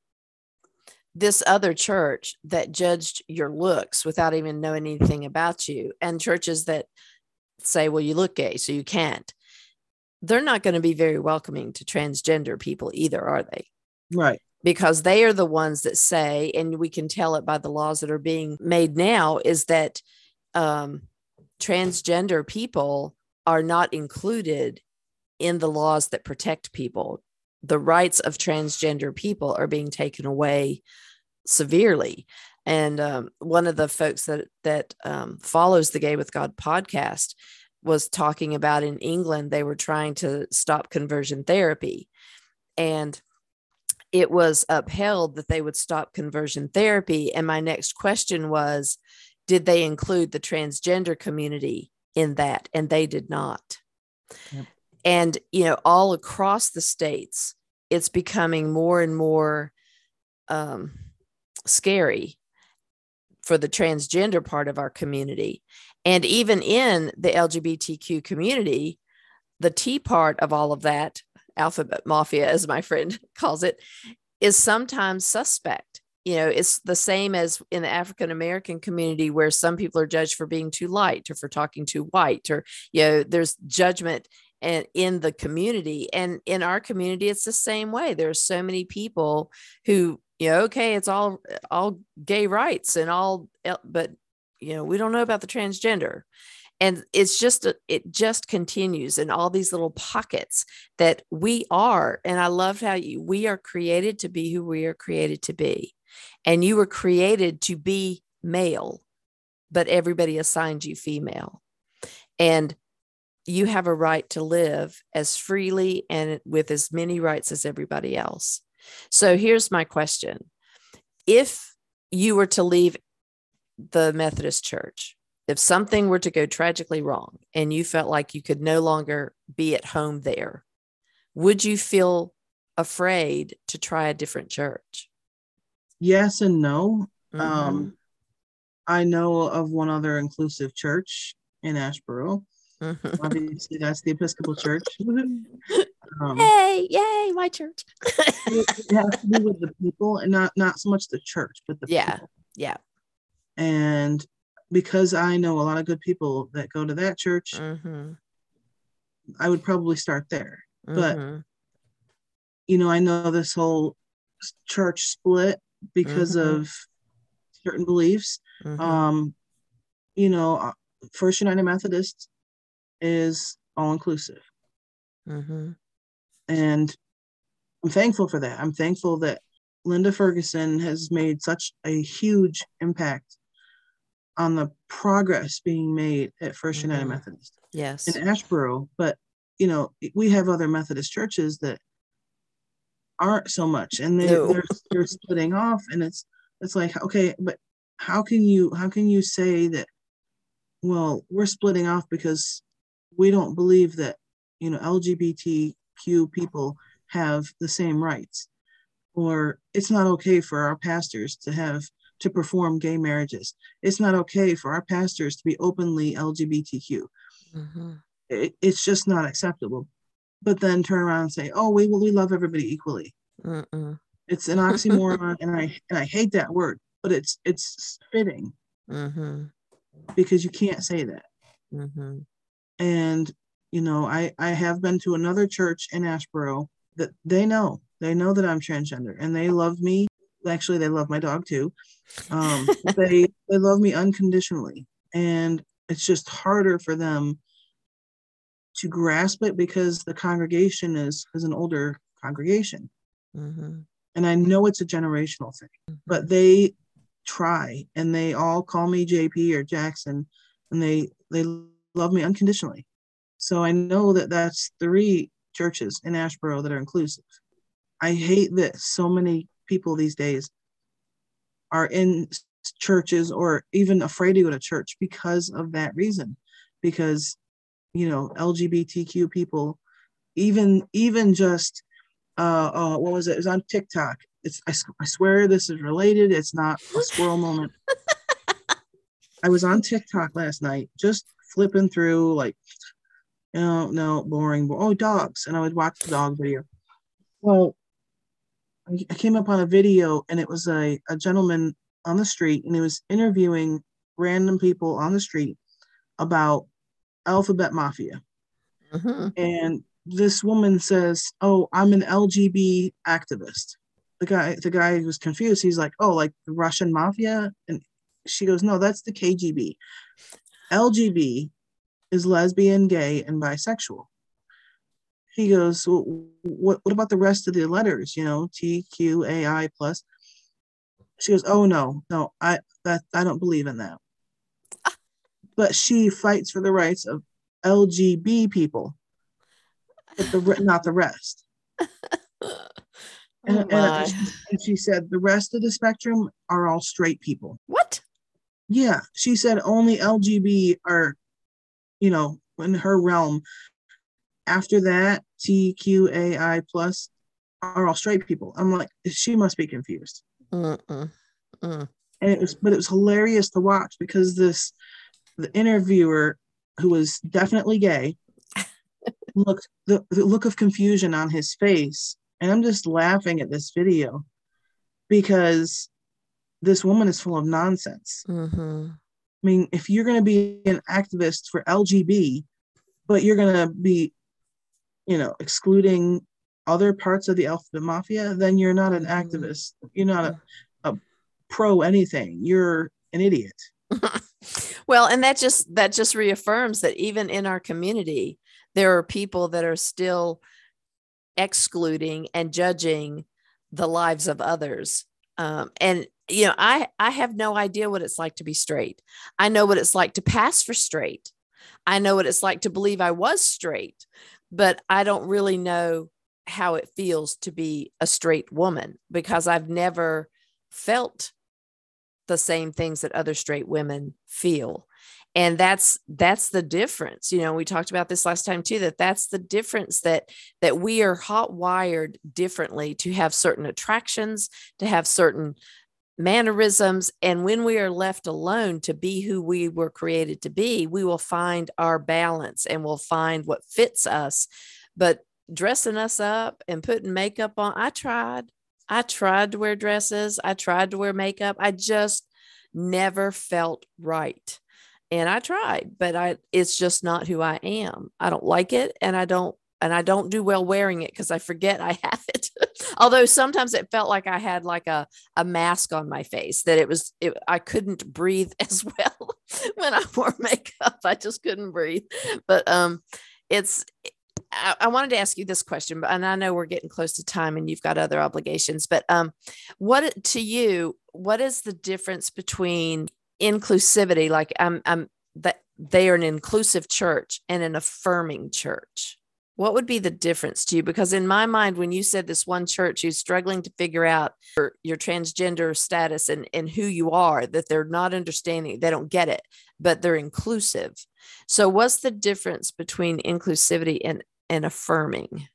this other church that judged your looks without even knowing anything about you, and churches that say, well, you look gay, so you can't, they're not going to be very welcoming to transgender people either, are they? Right. Because they are the ones that say, and we can tell it by the laws that are being made now, is that um, transgender people are not included in the laws that protect people. The rights of transgender people are being taken away severely. And um, one of the folks that, that um, follows the Gay with God podcast was talking about in England, they were trying to stop conversion therapy. And it was upheld that they would stop conversion therapy. And my next question was, did they include the transgender community in that? And they did not. Yep. And, you know, all across the states, it's becoming more and more um, scary for the transgender part of our community. And even in the L G B T Q community, the T part of all of that, alphabet mafia, as my friend calls it, is sometimes suspect. You know, it's the same as in the African-American community where some people are judged for being too light or for talking too white, or, you know, there's judgment and in the community. And in our community, it's the same way. There's so many people who, you know, okay, it's all, all gay rights and all, but, you know, we don't know about the transgender. And it's just, it just continues in all these little pockets that we are. And I love how you, we are created to be who we are created to be. And you were created to be male, but everybody assigned you female. And you have a right to live as freely and with as many rights as everybody else. So here's my question. If you were to leave the Methodist Church, if something were to go tragically wrong and you felt like you could no longer be at home there, would you feel afraid to try a different church? Yes and no. Mm-hmm. Um, I know of one other inclusive church in Asheboro. Mm-hmm. Obviously, that's the Episcopal Church. um, hey, yay, my church. It has to do with the people, and not not so much the church, but the yeah, people. yeah. And because I know a lot of good people that go to that church, mm-hmm. I would probably start there. Mm-hmm. But you know, I know this whole church split because mm-hmm. of certain beliefs. Mm-hmm. Um, you know, First United Methodist is all inclusive. Mm-hmm. And I'm thankful for that. I'm thankful that Linda Ferguson has made such a huge impact on the progress being made at First mm-hmm. United Methodist. Yes. In Asheboro. But, you know, we have other Methodist churches that aren't so much, and they, no. they're, they're splitting off, and it's it's like, okay, but how can you how can you say that, well, we're splitting off because we don't believe that, you know, L G B T Q people have the same rights, or it's not okay for our pastors to have to perform gay marriages, it's not okay for our pastors to be openly L G B T Q. Mm-hmm. it, it's just not acceptable. But then turn around and say, "Oh, we we love everybody equally." Mm-mm. It's an oxymoron, and I and I hate that word, but it's it's fitting mm-hmm. because you can't say that. Mm-hmm. And you know, I I have been to another church in Asheboro that they know they know that I'm transgender, and they love me. Actually, they love my dog too. Um, they they love me unconditionally, and it's just harder for them to grasp it because the congregation is is an older congregation. Mm-hmm. And I know it's a generational thing, mm-hmm. but they try, and they all call me J P or Jackson, and they they love me unconditionally. So I know that that's three churches in Asheboro that are inclusive. I hate that so many people these days are in churches or even afraid to go to church because of that reason, because you know, L G B T Q people, even even just, uh, uh, what was it? It was on TikTok. It's I, I swear this is related. It's not a squirrel moment. I was on TikTok last night, just flipping through like, you know, no, boring, boring. Oh, dogs. And I would watch the dog video. Well, I came upon a video, and it was a, a gentleman on the street, and he was interviewing random people on the street about Alphabet Mafia. Mm-hmm. And this woman says, "Oh, I'm an L G B activist." The guy, the guy was confused. He's like, "Oh, like the Russian mafia?" And she goes, "No, that's the K G B. L G B is lesbian, gay, and bisexual." He goes, "Well, what, what about the rest of the letters? You know, T, Q, A, I plus." She goes, "Oh no, no, I that I don't believe in that." But she fights for the rights of L G B people, but the, not the rest. oh and, and, and she said, "The rest of the spectrum are all straight people." What? Yeah. She said only L G B are, you know, in her realm. After that, T Q A I plus are all straight people. I'm like, she must be confused. Uh-uh. Uh. And it was, but it was hilarious to watch because this, the interviewer, who was definitely gay, looked the, the look of confusion on his face. And I'm just laughing at this video because this woman is full of nonsense. Mm-hmm. I mean, if you're going to be an activist for L G B, but you're going to be you know, excluding other parts of the alphabet mafia, then you're not an activist. You're not a, a pro anything. You're an idiot. Well, and that just that just reaffirms that even in our community, there are people that are still excluding and judging the lives of others. Um, and, you know, I, I have no idea what it's like to be straight. I know what it's like to pass for straight. I know what it's like to believe I was straight, but I don't really know how it feels to be a straight woman, because I've never felt the same things that other straight women feel. And that's, that's the difference. You know, we talked about this last time too, that that's the difference, that, that we are hot-wired differently to have certain attractions, to have certain mannerisms. And when we are left alone to be who we were created to be, we will find our balance and we'll find what fits us. But dressing us up and putting makeup on, I tried, I tried to wear dresses. I tried to wear makeup. I just never felt right. And I tried, but I, it's just not who I am. I don't like it. And I don't, and I don't do well wearing it because I forget I have it. Although sometimes it felt like I had like a, a mask on my face, that it was, it, I couldn't breathe as well when I wore makeup. I just couldn't breathe. But um, it's, I, I wanted to ask you this question, but, and I know we're getting close to time and you've got other obligations, but um, what to you, what is the difference between inclusivity, like I'm, I'm that they are an inclusive church and an affirming church? What would be the difference to you? Because in my mind, when you said this one church who's struggling to figure out your, your transgender status and, and who you are, that they're not understanding, they don't get it, but they're inclusive. So what's the difference between inclusivity and, and affirming?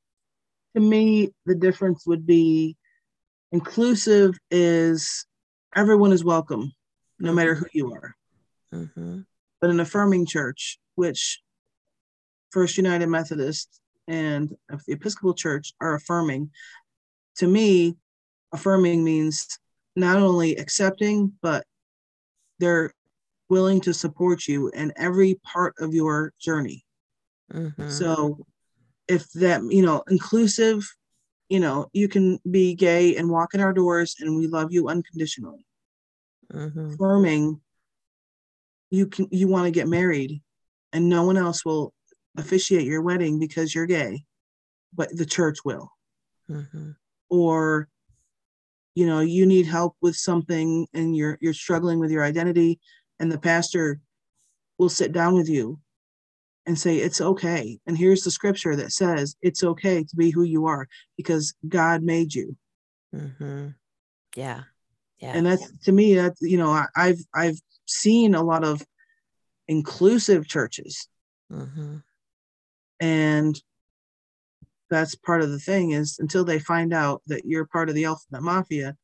To me, the difference would be inclusive is everyone is welcome, no matter who you are. Mm-hmm. But an affirming church, which First United Methodist and the Episcopal Church are affirming, to me, affirming means not only accepting, but they're willing to support you in every part of your journey. Mm-hmm. So if that, you know, inclusive, you know, you can be gay and walk in our doors and we love you unconditionally. Mm-hmm. Affirming, you can you want to get married and no one else will officiate your wedding because you're gay, but the church will. Mm-hmm. Or, you know, you need help with something and you're you're struggling with your identity, and the pastor will sit down with you and say, it's okay, and here's the scripture that says it's okay to be who you are because God made you. Mm-hmm. Yeah. Yeah. And that's, to me, that, you know, I, I've, I've seen a lot of inclusive churches. Mm-hmm. And that's part of the thing, is until they find out that you're part of the alphabet mafia,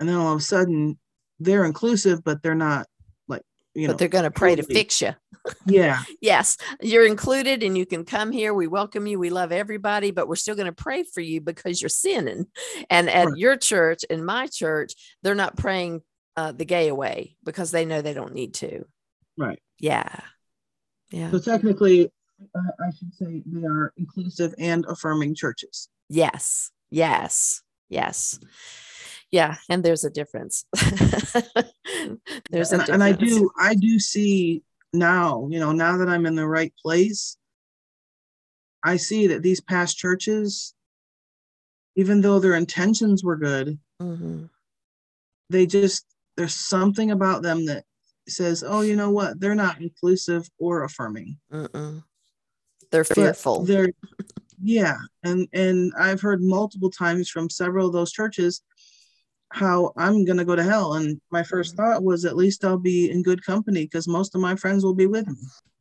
and then all of a sudden they're inclusive, but they're not, like, you but know, they're going to pray totally to fix you. Yeah. Yes. You're included and you can come here. We welcome you. We love everybody, but we're still going to pray for you because you're sinning. And at right. your church and my church, they're not praying uh, the gay away because they know they don't need to. Right. Yeah. Yeah. So technically, uh, I should say they are inclusive and affirming churches. Yes. Yes. Yes. Yeah. And there's a difference. There's and, a difference. And I do, I do see now, you know, now that I'm in the right place, I see that these past churches, even though their intentions were good, mm-hmm. they just, there's something about them that says, oh, you know what? They're not inclusive or affirming. Mm-mm. They're fearful. But they're, yeah. And, and I've heard multiple times from several of those churches how I'm going to go to hell. And my first thought was, at least I'll be in good company because most of my friends will be with me.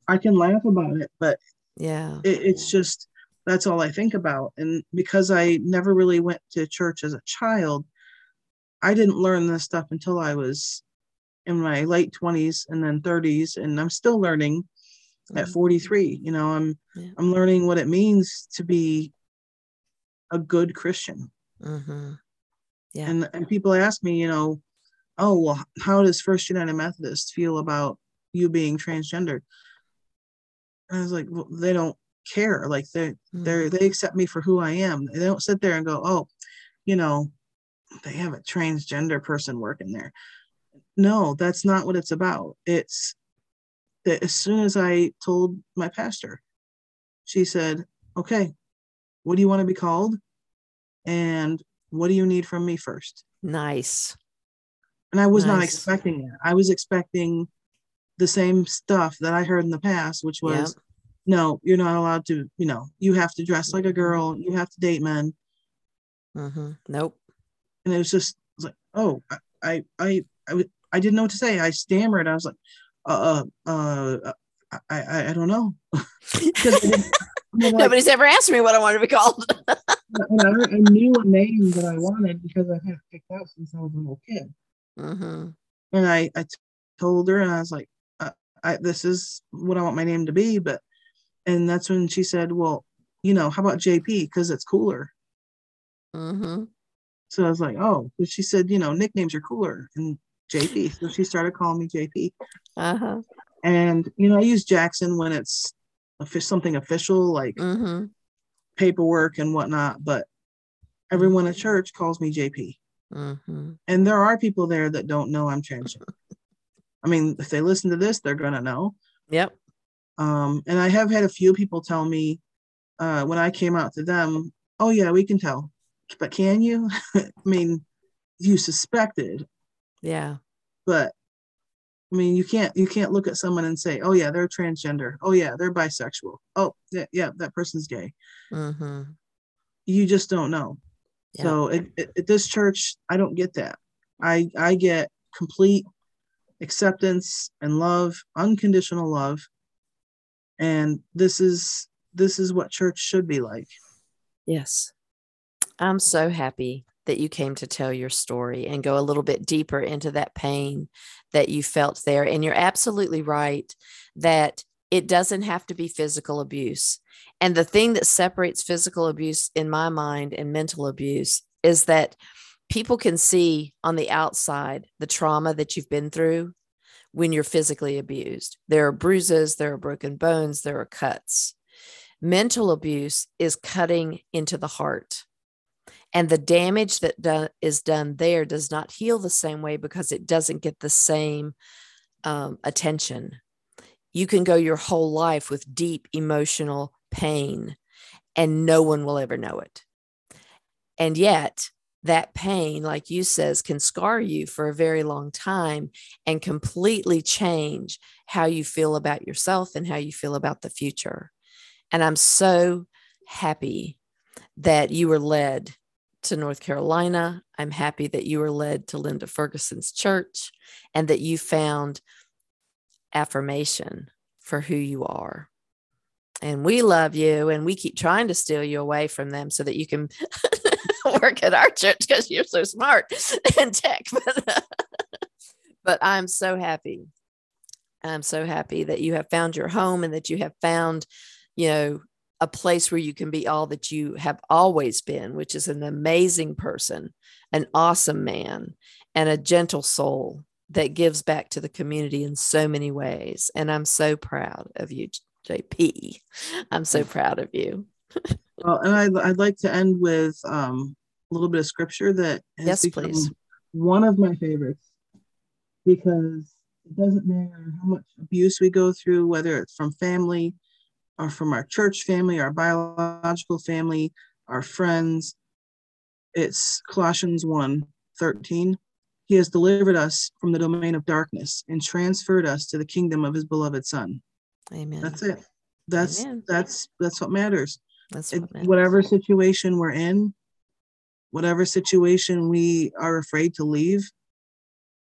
I can laugh about it, but yeah, it, it's just, that's all I think about. And because I never really went to church as a child, I didn't learn this stuff until I was in my late twenties and then thirties. And I'm still learning mm-hmm. at forty-three, you know, I'm, yeah. I'm learning what it means to be a good Christian. Mm-hmm. Yeah. And, and people ask me, you know, oh, well, how does First United Methodist feel about you being transgender? And I was like, well, they don't care. Like they they they accept me for who I am. They don't sit there and go, oh, you know, they have a transgender person working there. No, that's not what it's about. It's that as soon as I told my pastor, she said, okay, what do you want to be called? And what do you need from me first? Nice. And I was nice. not expecting that. I was expecting the same stuff that I heard in the past, which was, yep. no, you're not allowed to, you know, you have to dress like a girl. You have to date men. Mm-hmm. Nope. And it was just it was like, oh, I, I, I, I didn't know what to say. I stammered. I was like, uh, uh, uh I, I, I don't know. Like, nobody's ever asked me what I wanted to be called. I, I knew a name that I wanted because I've had it picked out since I was a little kid. Mm-hmm. And I, I told her, and I was like, I, I, this is what I want my name to be. But, and that's when she said, well, you know, how about J P? Because it's cooler. Mm-hmm. So I was like, oh, but she said, you know, nicknames are cooler, and J P. So she started calling me J P. Uh-huh. And, you know, I use Jackson when it's something official, like mm-hmm. paperwork and whatnot. But everyone at church calls me J P. Mm-hmm. And there are people there that don't know I'm transgender. I mean, if they listen to this, they're going to know. Yep. Um, and I have had a few people tell me uh, when I came out to them, oh, yeah, we can tell. But can you? I mean, you suspected. Yeah. But I mean, you can't you can't look at someone and say, oh, yeah, they're transgender. Oh, yeah, they're bisexual. Oh, th- yeah, that person's gay. Mm-hmm. You just don't know. Yeah. So it, it, at this church, I don't get that. I, I get complete acceptance and love, unconditional love. And this is this is what church should be like. Yes. I'm so happy that you came to tell your story and go a little bit deeper into that pain that you felt there. And you're absolutely right that it doesn't have to be physical abuse. And the thing that separates physical abuse in my mind and mental abuse is that people can see on the outside the trauma that you've been through when you're physically abused. There are bruises, there are broken bones, there are cuts. Mental abuse is cutting into the heart. And the damage that do- is done there does not heal the same way because it doesn't get the same um, attention. You can go your whole life with deep emotional pain and no one will ever know it. And yet that pain, like you says, can scar you for a very long time and completely change how you feel about yourself and how you feel about the future. And I'm so happy that you were led to North Carolina. I'm happy that you were led to Linda Ferguson's church and that you found affirmation for who you are. And we love you, and we keep trying to steal you away from them so that you can work at our church because you're so smart and tech. But, but I'm so happy. I'm so happy that you have found your home and that you have found, you know, a place where you can be all that you have always been, which is an amazing person, an awesome man, and a gentle soul that gives back to the community in so many ways. And I'm so proud of you, J P. I'm so proud of you. Well, and I'd, I'd like to end with um, a little bit of scripture that has yes, become please. one of my favorites, because it doesn't matter how much abuse we go through, whether it's from family, or from our church family, our biological family, our friends. It's Colossians one thirteen. He has delivered us from the domain of darkness and transferred us to the kingdom of his beloved son. Amen. That's it. That's Amen. that's that's what matters. That's what matters. It, whatever situation we're in, whatever situation we are afraid to leave,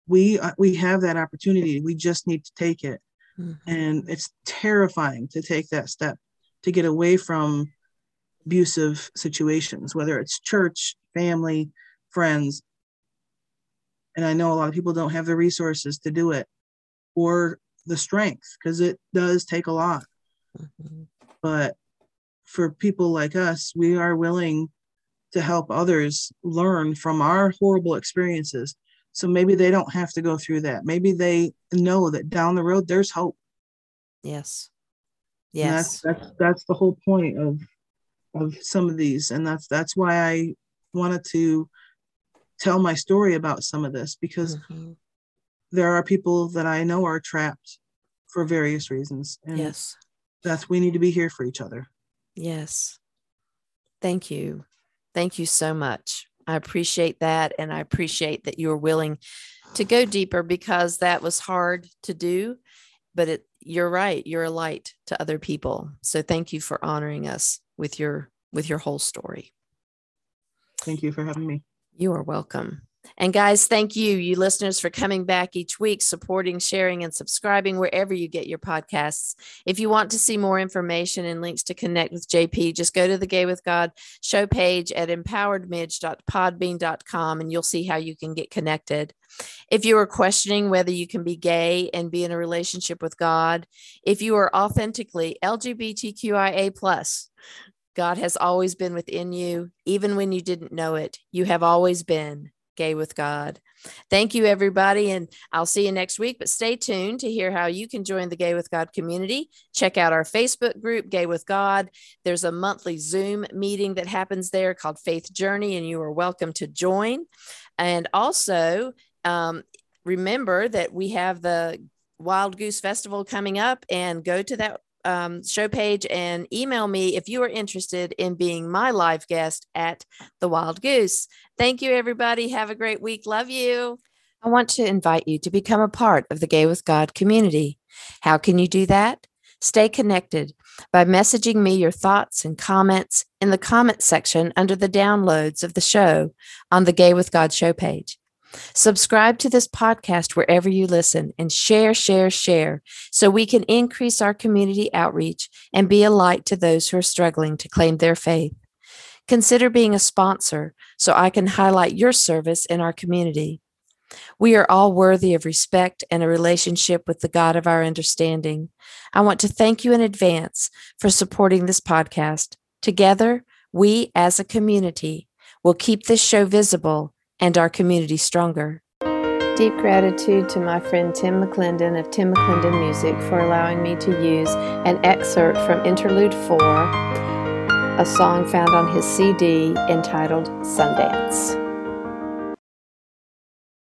we we have that opportunity. We just need to take it. Mm-hmm. And it's terrifying to take that step to get away from abusive situations, whether it's church, family, friends. And I know a lot of people don't have the resources to do it or the strength, because it does take a lot. Mm-hmm. But for people like us, we are willing to help others learn from our horrible experiences. So maybe they don't have to go through that. Maybe they know that down the road, there's hope. Yes. Yes. That's, that's that's the whole point of of some of these. And that's that's why I wanted to tell my story about some of this, because mm-hmm. there are people that I know are trapped for various reasons. And yes. that's, we need to be here for each other. Yes. Thank you. Thank you so much. I appreciate that. And I appreciate that you're willing to go deeper, because that was hard to do, but it, you're right. You're a light to other people. So thank you for honoring us with your, with your whole story. Thank you for having me. You are welcome. And guys, thank you, you listeners, for coming back each week, supporting, sharing, and subscribing wherever you get your podcasts. If you want to see more information and links to connect with J P, just go to the Gay with God show page at empowered midge dot podbean dot com, and you'll see how you can get connected. If you are questioning whether you can be gay and be in a relationship with God, if you are authentically L G B T Q I A plus, God has always been within you, even when you didn't know it. You have always been Gay with God. Thank you, everybody, and I'll see you next week, but stay tuned to hear how you can join the Gay with God community. Check out our Facebook group, Gay with God. There's a monthly Zoom meeting that happens there called Faith Journey, and you are welcome to join. And also, um, remember that we have the Wild Goose Festival coming up, and go to that Um, show page and email me if you are interested in being my live guest at the Wild Goose. Thank you, everybody. Have a great week. Love you. I want to invite you to become a part of the Gay with God community. How can you do that? Stay connected by messaging me your thoughts and comments in the comment section under the downloads of the show on the Gay with God show page. Subscribe to this podcast wherever you listen, and share, share, share, so we can increase our community outreach and be a light to those who are struggling to claim their faith. Consider being a sponsor so I can highlight your service in our community. We are all worthy of respect and a relationship with the God of our understanding. I want to thank you in advance for supporting this podcast. Together, we as a community will keep this show visible and our community stronger. Deep gratitude to my friend Tim McClendon of Tim McClendon Music for allowing me to use an excerpt from Interlude four, a song found on his C D entitled Sundance.